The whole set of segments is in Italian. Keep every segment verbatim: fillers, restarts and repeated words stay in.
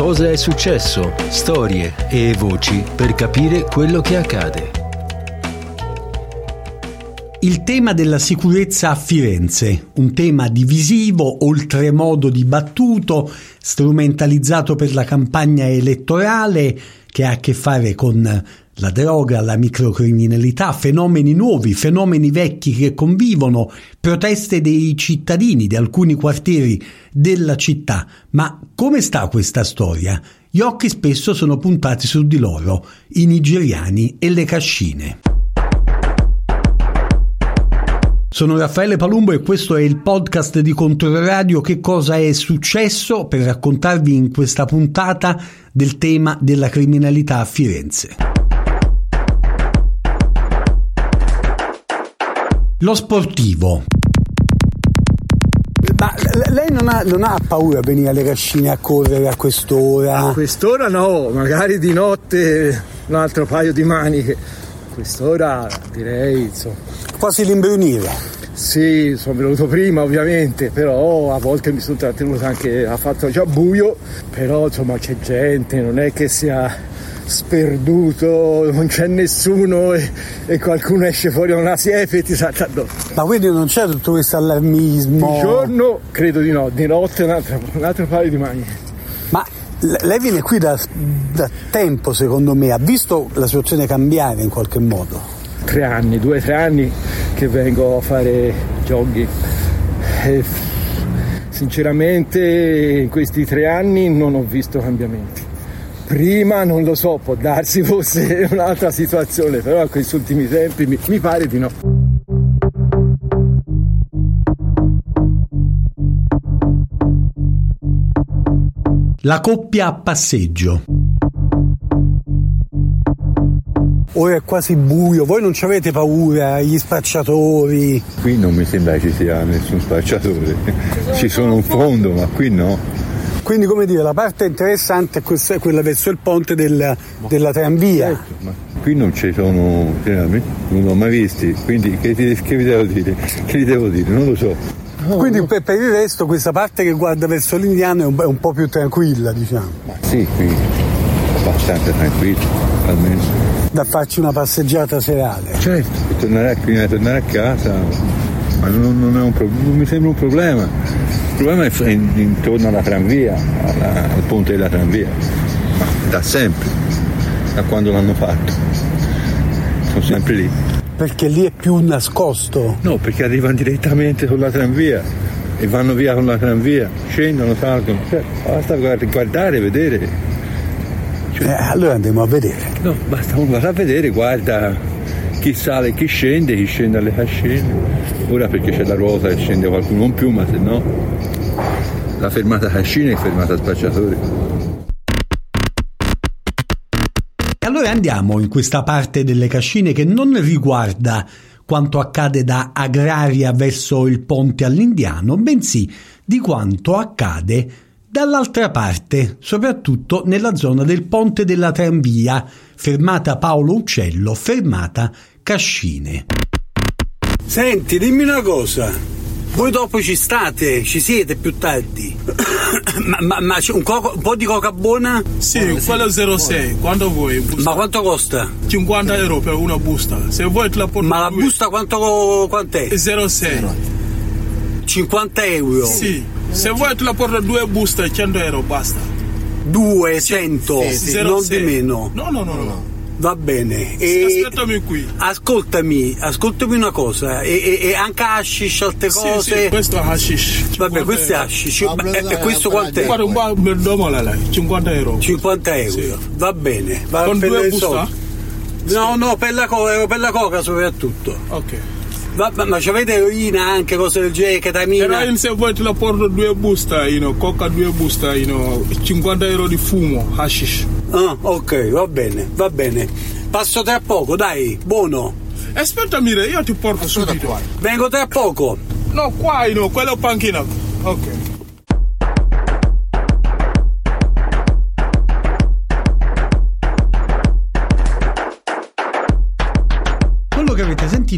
cosa è successo, storie e voci per capire quello che accade. Il tema della sicurezza a Firenze, un tema divisivo, oltremodo dibattuto, strumentalizzato per la campagna elettorale, che ha a che fare con la droga, la microcriminalità, fenomeni nuovi, fenomeni vecchi che convivono, proteste dei cittadini di alcuni quartieri della città. Ma come sta questa storia? Gli occhi spesso sono puntati su di loro, i nigeriani e le Cascine. Sono Raffaele Palumbo e questo è il podcast di Controradio Che cosa è successo, per raccontarvi in questa puntata del tema della criminalità a Firenze. Lo sportivo. Ma lei non ha, non ha paura a venire alle Cascine a correre a quest'ora? A quest'ora no, magari di notte un altro paio di maniche. A quest'ora direi, insomma, quasi l'imbrunire. Sì, sono venuto prima ovviamente, però a volte mi sono trattenuto anche, ha fatto già buio, però insomma c'è gente, non è che sia sperduto, non c'è nessuno e, e qualcuno esce fuori da una siepe e ti salta addosso. Ma quindi non c'è tutto questo allarmismo? Di giorno credo di no, di notte un altro, un altro paio di mani. Ma lei viene qui da, da tempo, secondo me, ha visto la situazione cambiare in qualche modo? Tre anni, due tre anni che vengo a fare jogging. E sinceramente in questi tre anni non ho visto cambiamenti. Prima non lo so, può darsi fosse un'altra situazione, però a questi ultimi tempi mi, mi pare di no. La coppia a passeggio. Ora è quasi buio, voi non ci avete paura, gli spacciatori? Qui non mi sembra che ci sia nessun spacciatore, ci sono un fondo, ma qui no. Quindi, come dire, la parte interessante è quella verso il ponte del, della tranvia. Certo, ma qui non ci sono, non l'ho mai visti, quindi che, ti, che vi devo dire? Che vi devo dire? Non lo so. No, quindi no. Per, per il resto questa parte che guarda verso l'Indiano è un, è un po' più tranquilla, diciamo. Ma sì, qui abbastanza tranquilla, almeno. Da farci una passeggiata serale. Certo, tornare a, tornare a casa. Ma non, non, è un pro- non mi sembra un problema. Il problema è in, intorno alla tranvia, alla, al ponte della tranvia, ma da sempre, da quando l'hanno fatto. Sono sempre lì. Perché lì è più nascosto? No, perché arrivano direttamente con la tranvia e vanno via con la tranvia, scendono, salgono. Cioè, basta guardare, vedere. Cioè, eh, allora andiamo a vedere. No, basta guardare a vedere, guarda. Chi sale, chi scende, chi scende alle Cascine. Ora perché c'è la ruota e scende qualcuno in più, ma se no la fermata Cascine è fermata spacciatori. E allora andiamo in questa parte delle Cascine che non riguarda quanto accade da Agraria verso il ponte all'Indiano, bensì di quanto accade dall'altra parte, soprattutto nella zona del ponte della tranvia, fermata Paolo Uccello, fermata Cascine. Senti, dimmi una cosa, voi dopo ci state, ci siete più tardi? ma, ma, ma c'è un, coco, un po' di coca buona? Sì, oh, quello sì, zero sei, buona. Quando vuoi. Busta. Ma quanto costa? cinquanta euro per una busta, se vuoi te la porto. Ma la qui. Busta quanto, quant'è? zero sei. cinquanta euro? Sì. Se vuoi tu la porta due buste, cento euro, basta. Due, cento, sì, sì, non sei. Di meno. No, no, no, no. Va bene. E aspettami qui. Ascoltami, ascoltami una cosa. E, e, e anche hashish, altre cose. Sì, sì, questo è hashish. Vabbè, questo è hashish. E questo quant'è? cinquanta euro. cinquanta euro, sì. Va bene. Va con due buste? Sì. No, no, per la, co- per la coca soprattutto. Ok. Ma, ma, ma c'avete eroina anche, cose del genere, ketamina? Però se vuoi te la porto due busta, you know, coca due busta, you know, cinquanta euro di fumo, hashish. Ah, ok, va bene, va bene. Passo tra poco, dai, buono. Aspetta, mire, io ti porto subito. Qua. Vengo tra poco. No, qua, you know, quello panchina. Ok.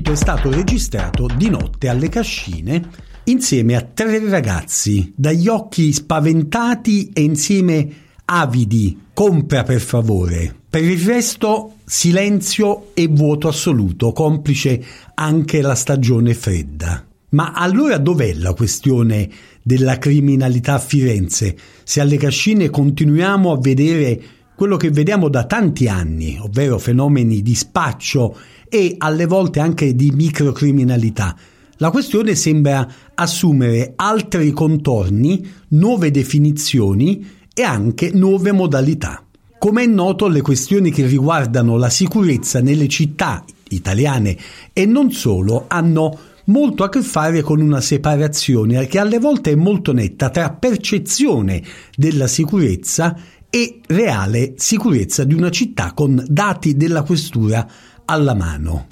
È stato registrato di notte alle Cascine insieme a tre ragazzi dagli occhi spaventati e insieme avidi, compra per favore. Per il resto silenzio e vuoto assoluto, complice anche la stagione fredda. Ma allora dov'è la questione della criminalità a Firenze, se alle Cascine continuiamo a vedere quello che vediamo da tanti anni, ovvero fenomeni di spaccio e alle volte anche di microcriminalità? La questione sembra assumere altri contorni, nuove definizioni e anche nuove modalità. Come è noto, le questioni che riguardano la sicurezza nelle città italiane e non solo hanno molto a che fare con una separazione che alle volte è molto netta tra percezione della sicurezza e reale sicurezza di una città, con dati della questura alla mano.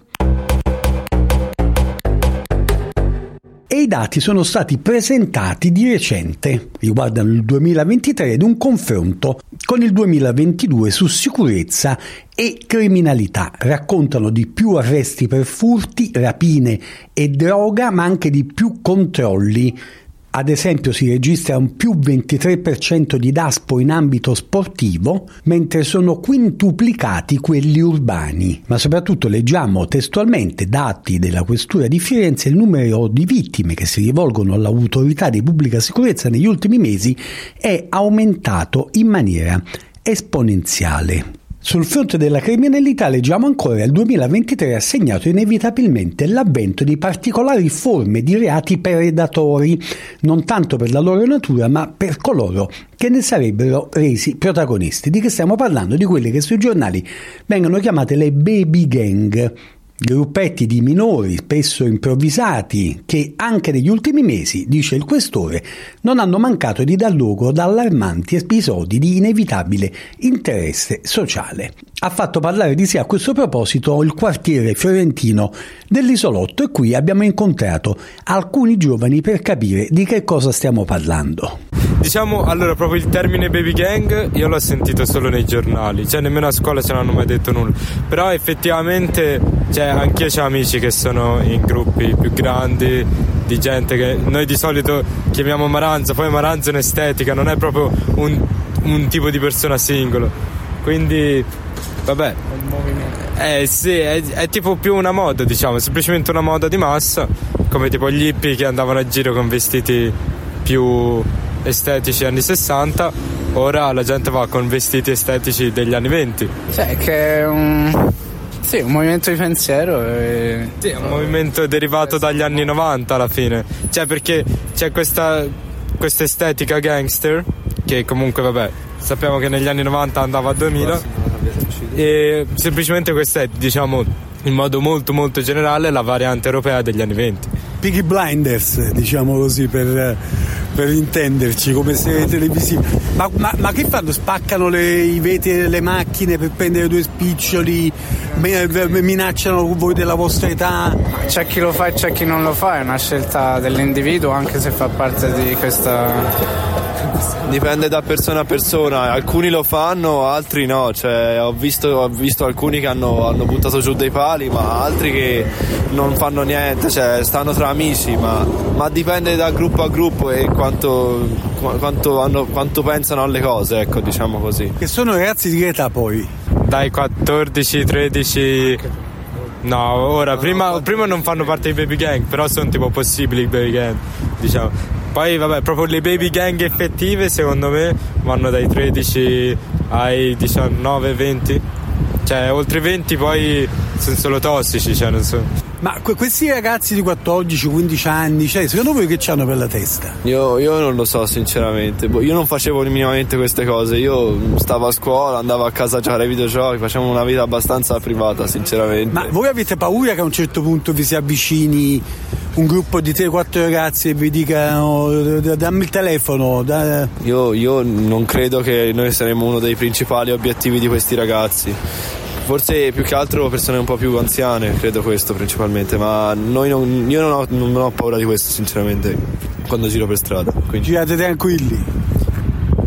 E i dati sono stati presentati di recente, riguardano il duemilaventitré, ed un confronto con il duemilaventidue su sicurezza e criminalità. Raccontano di più arresti per furti, rapine e droga, ma anche di più controlli. Ad esempio si registra un più ventitré per cento di DASPO in ambito sportivo, mentre sono quintuplicati quelli urbani. Ma soprattutto leggiamo testualmente, dati della questura di Firenze, il numero di vittime che si rivolgono all'autorità di pubblica sicurezza negli ultimi mesi è aumentato in maniera esponenziale. Sul fronte della criminalità leggiamo ancora: il duemilaventitré ha segnato inevitabilmente l'avvento di particolari forme di reati predatori, non tanto per la loro natura ma per coloro che ne sarebbero resi protagonisti. Di che stiamo parlando? Di quelle che sui giornali vengono chiamate le baby gang, gruppetti di minori spesso improvvisati che anche negli ultimi mesi, dice il questore, non hanno mancato di dar luogo ad allarmanti episodi di inevitabile interesse sociale. Ha fatto parlare di sé a questo proposito il quartiere fiorentino dell'Isolotto, e qui abbiamo incontrato alcuni giovani per capire di che cosa stiamo parlando. Diciamo, allora, proprio il termine baby gang io l'ho sentito solo nei giornali, cioè nemmeno a scuola ce l'hanno mai detto nulla, però effettivamente, cioè, anch'io c'ho amici che sono in gruppi più grandi di gente che noi di solito chiamiamo maranza, poi maranza è un'estetica, non è proprio un, un tipo di persona singolo, quindi vabbè, eh sì, è, è tipo più una moda, diciamo, semplicemente una moda di massa, come tipo gli hippie che andavano a giro con vestiti più estetici anni sessanta, ora la gente va con vestiti estetici degli anni venti. Cioè, che è un, sì, un movimento di pensiero e... sì, è un movimento derivato dagli anni novanta alla fine, cioè perché c'è questa questa estetica gangster che comunque, vabbè, sappiamo che negli anni novanta andava a duemila, e semplicemente questa è, diciamo, in modo molto molto generale la variante europea degli anni venti. Peaky Blinders, diciamo così, per, per intenderci, come serie televisiva. Ma, ma, ma che fanno? Spaccano le, i vetri delle macchine per prendere due spiccioli, minacciano voi della vostra età? C'è chi lo fa e c'è chi non lo fa, è una scelta dell'individuo, anche se fa parte di questa... Dipende da persona a persona, alcuni lo fanno, altri no, cioè, ho visto, ho visto alcuni che hanno, hanno buttato giù dei pali, ma altri che non fanno niente, cioè, stanno tra amici, ma, ma dipende da gruppo a gruppo e quanto, quanto, hanno, quanto pensano alle cose, ecco, diciamo così. Che sono ragazzi di che età poi? Dai quattordici tredici... No, ora, prima, prima non fanno parte dei baby gang, però sono tipo possibili baby gang, diciamo. Poi vabbè, proprio le baby gang effettive secondo me vanno dai tredici ai diciannove venti, cioè oltre i venti poi sono solo tossici, cioè non so. Ma que- questi ragazzi di quattordici quindici anni, cioè secondo voi che c'hanno per la testa? Io, io non lo so sinceramente, io non facevo minimamente queste cose, io stavo a scuola, andavo a casa a giocare ai videogiochi, facevo una vita abbastanza privata sinceramente. Ma voi avete paura che a un certo punto vi si avvicini un gruppo di tre quattro ragazzi e vi dicano dammi il telefono? da... io, io non credo che noi saremo uno dei principali obiettivi di questi ragazzi, forse più che altro persone un po' più anziane, credo questo principalmente, ma noi non, io non ho, non ho paura di questo sinceramente quando giro per strada, quindi. Girate tranquilli?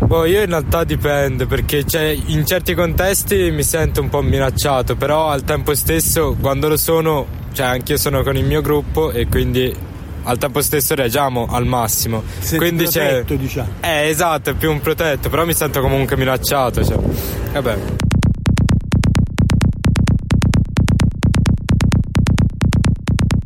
Boh, io in realtà dipende, perché cioè, in certi contesti mi sento un po' minacciato, però al tempo stesso quando lo sono, cioè anch'io sono con il mio gruppo e quindi al tempo stesso reagiamo al massimo. Sei quindi protetto, c'è diciamo. Eh esatto, è più un protetto, però mi sento comunque minacciato, cioè. Vabbè.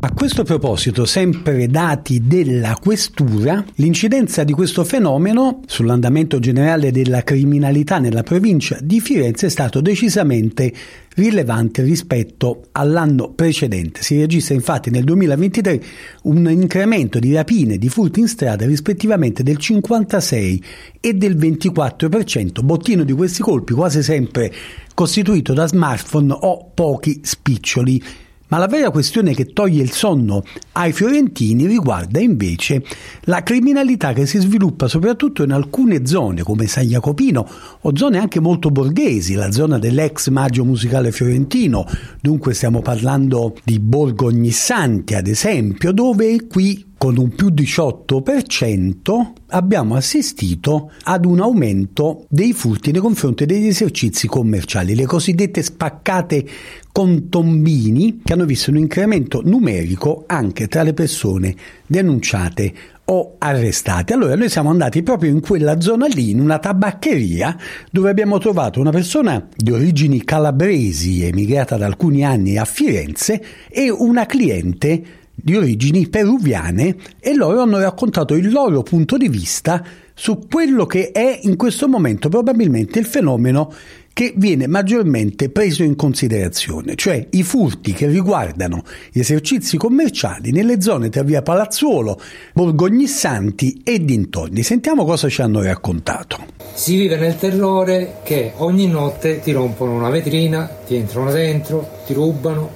A questo proposito, sempre dati della questura, l'incidenza di questo fenomeno sull'andamento generale della criminalità nella provincia di Firenze è stato decisamente rilevante rispetto all'anno precedente. Si registra infatti nel duemilaventitré un incremento di rapine e di furti in strada rispettivamente del cinquantasei e del ventiquattro per cento, bottino di questi colpi quasi sempre costituito da smartphone o pochi spiccioli. Ma la vera questione che toglie il sonno ai fiorentini riguarda invece la criminalità che si sviluppa soprattutto in alcune zone come San Jacopino o zone anche molto borghesi, la zona dell'ex Maggio Musicale Fiorentino, dunque stiamo parlando di Borgo Ognissanti ad esempio, dove qui con un più diciotto per cento abbiamo assistito ad un aumento dei furti nei confronti degli esercizi commerciali, le cosiddette spaccate con tombini, che hanno visto un incremento numerico anche tra le persone denunciate o arrestate. Allora noi siamo andati proprio in quella zona lì, in una tabaccheria, dove abbiamo trovato una persona di origini calabresi emigrata da alcuni anni a Firenze e una cliente di origini peruviane, e loro hanno raccontato il loro punto di vista su quello che è in questo momento probabilmente il fenomeno che viene maggiormente preso in considerazione, cioè i furti che riguardano gli esercizi commerciali nelle zone tra via Palazzuolo, Borgo Ognissanti e dintorni. Sentiamo cosa ci hanno raccontato. Si vive nel terrore che ogni notte ti rompono una vetrina, ti entrano dentro, ti rubano,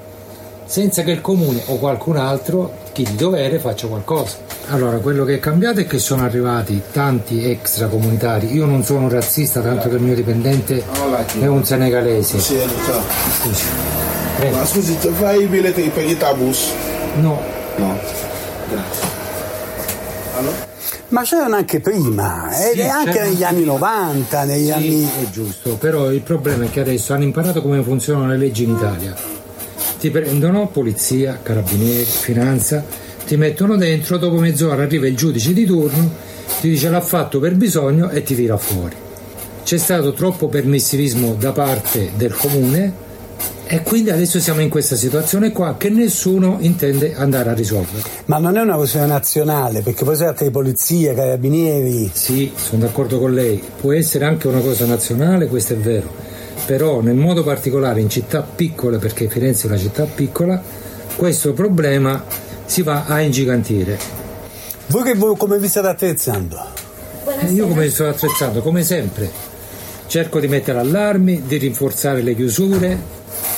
senza che il comune o qualcun altro, chi di dovere, faccia qualcosa. Allora, quello che è cambiato è che sono arrivati tanti extracomunitari. Io non sono un razzista, tanto che il mio dipendente è un senegalese. Sì, ma scusi, fai i biglietti per il tabus? No. No. Grazie. Allora? Ma c'erano anche prima, sì, e anche c'era... negli anni novanta, negli sì, anni... è giusto, però il problema è che adesso hanno imparato come funzionano le leggi in Italia. Ti prendono polizia, carabinieri, finanza, ti mettono dentro, dopo mezz'ora arriva il giudice di turno, ti dice l'ha fatto per bisogno e ti tira fuori. C'è stato troppo permissivismo da parte del comune e quindi adesso siamo in questa situazione qua che nessuno intende andare a risolvere. Ma non è una questione nazionale, perché poi siete polizia, carabinieri... Sì, sono d'accordo con lei, può essere anche una cosa nazionale, questo è vero. Però nel modo particolare in città piccole, perché Firenze è una città piccola, questo problema si va a ingigantire. Voi, che voi come vi state attrezzando? Buonasera. Io come mi sto attrezzando? Come sempre. Cerco di mettere allarmi, di rinforzare le chiusure.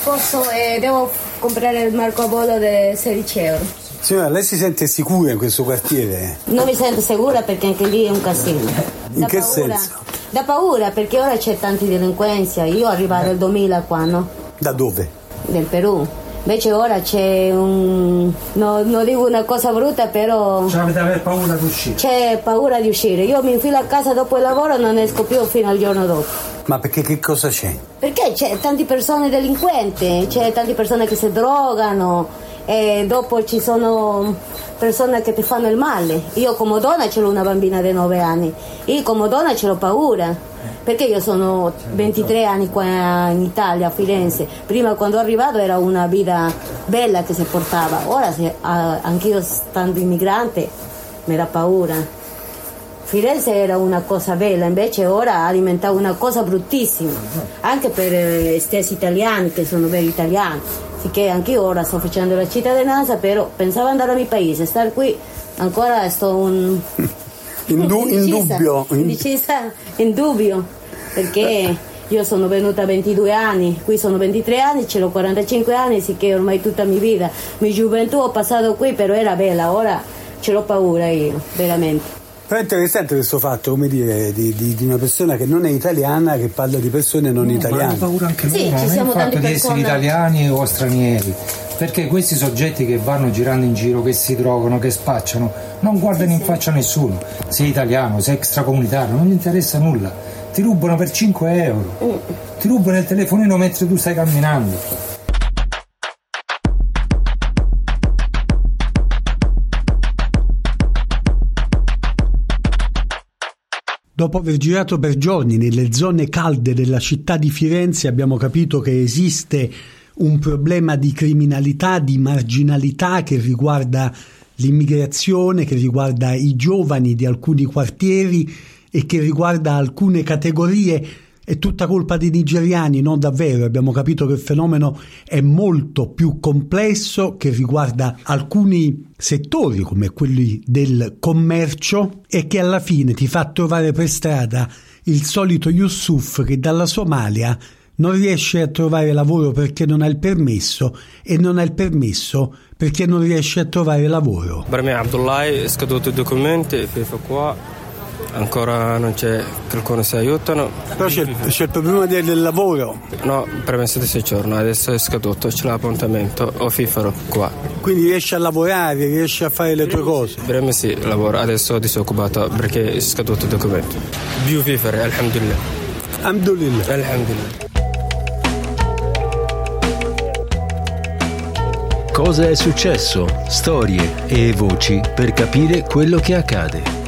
Posso, eh, devo comprare il Marco Polo da sedici euro. Signora, lei si sente sicura in questo quartiere? Non mi sento sicura perché anche lì è un casino. In da che paura, senso? Da paura, perché ora c'è tanta delinquenza. Io arrivavo nel duemila qua, no? Da dove? Del Perù. Invece ora c'è un... No, non dico una cosa brutta, però... Cioè avete aver paura di uscire? C'è paura di uscire. Io mi infilo a casa dopo il lavoro e non esco più fino al giorno dopo. Ma perché che cosa c'è? Perché c'è tante persone delinquenti, c'è tante persone che si drogano e dopo ci sono persone che ti fanno il male. Io come donna ce l'ho una bambina di nove anni, io come donna ce l'ho paura, perché io sono ventitré anni qua in Italia, a Firenze. Prima quando arrivato era una vita bella che si portava, ora se, anch'io stando immigrante mi dà paura. Firenze era una cosa bella, invece ora ha diventato una cosa bruttissima, anche per gli stessi italiani che sono veri italiani. Sicché anche io ora sto facendo la cittadinanza, però pensavo andare al mio paese, star qui ancora sto un... in, du- in dubbio. Indecisa, in dubbio, perché io sono venuta a ventidue anni, qui sono ventitré anni, ce l'ho quarantacinque anni, sicché ormai tutta la mia vita, mia gioventù ho passato qui, però era bella, ora ce l'ho paura io, veramente. Però è interessante questo fatto, come dire, di, di, di una persona che non è italiana che parla di persone non no, italiane. Ma hanno paura anche loro, sì, non è il fatto di essere italiani o stranieri, perché questi soggetti che vanno girando in giro, che si drogano, che spacciano, non guardano sì, in sì. faccia a nessuno, sei italiano, sei extracomunitario, non gli interessa nulla. Ti rubano per cinque euro, mm. ti rubano il telefonino mentre tu stai camminando. Dopo aver girato per giorni nelle zone calde della città di Firenze, abbiamo capito che esiste un problema di criminalità, di marginalità che riguarda l'immigrazione, che riguarda i giovani di alcuni quartieri e che riguarda alcune categorie. È tutta colpa dei nigeriani? No, davvero, abbiamo capito che il fenomeno è molto più complesso, che riguarda alcuni settori come quelli del commercio e che alla fine ti fa trovare per strada il solito Yusuf che dalla Somalia non riesce a trovare lavoro perché non ha il permesso e non ha il permesso perché non riesce a trovare lavoro. Per me Abdullah è scaduto i documenti e poi fa qua. Ancora non c'è qualcuno che si aiutano. Però c'è, c'è il problema del, del lavoro. No, permesso di sei giorni, adesso è scaduto, c'è l'appuntamento, ho fifero qua. Quindi riesci a lavorare, riesci a fare le tue cose? Breme sì, lavoro, adesso sono disoccupato perché è scaduto il documento. Più fifere, alhamdulillah. Alhamdulillah. Alhamdulillah. Cosa è successo? Storie e voci per capire quello che accade.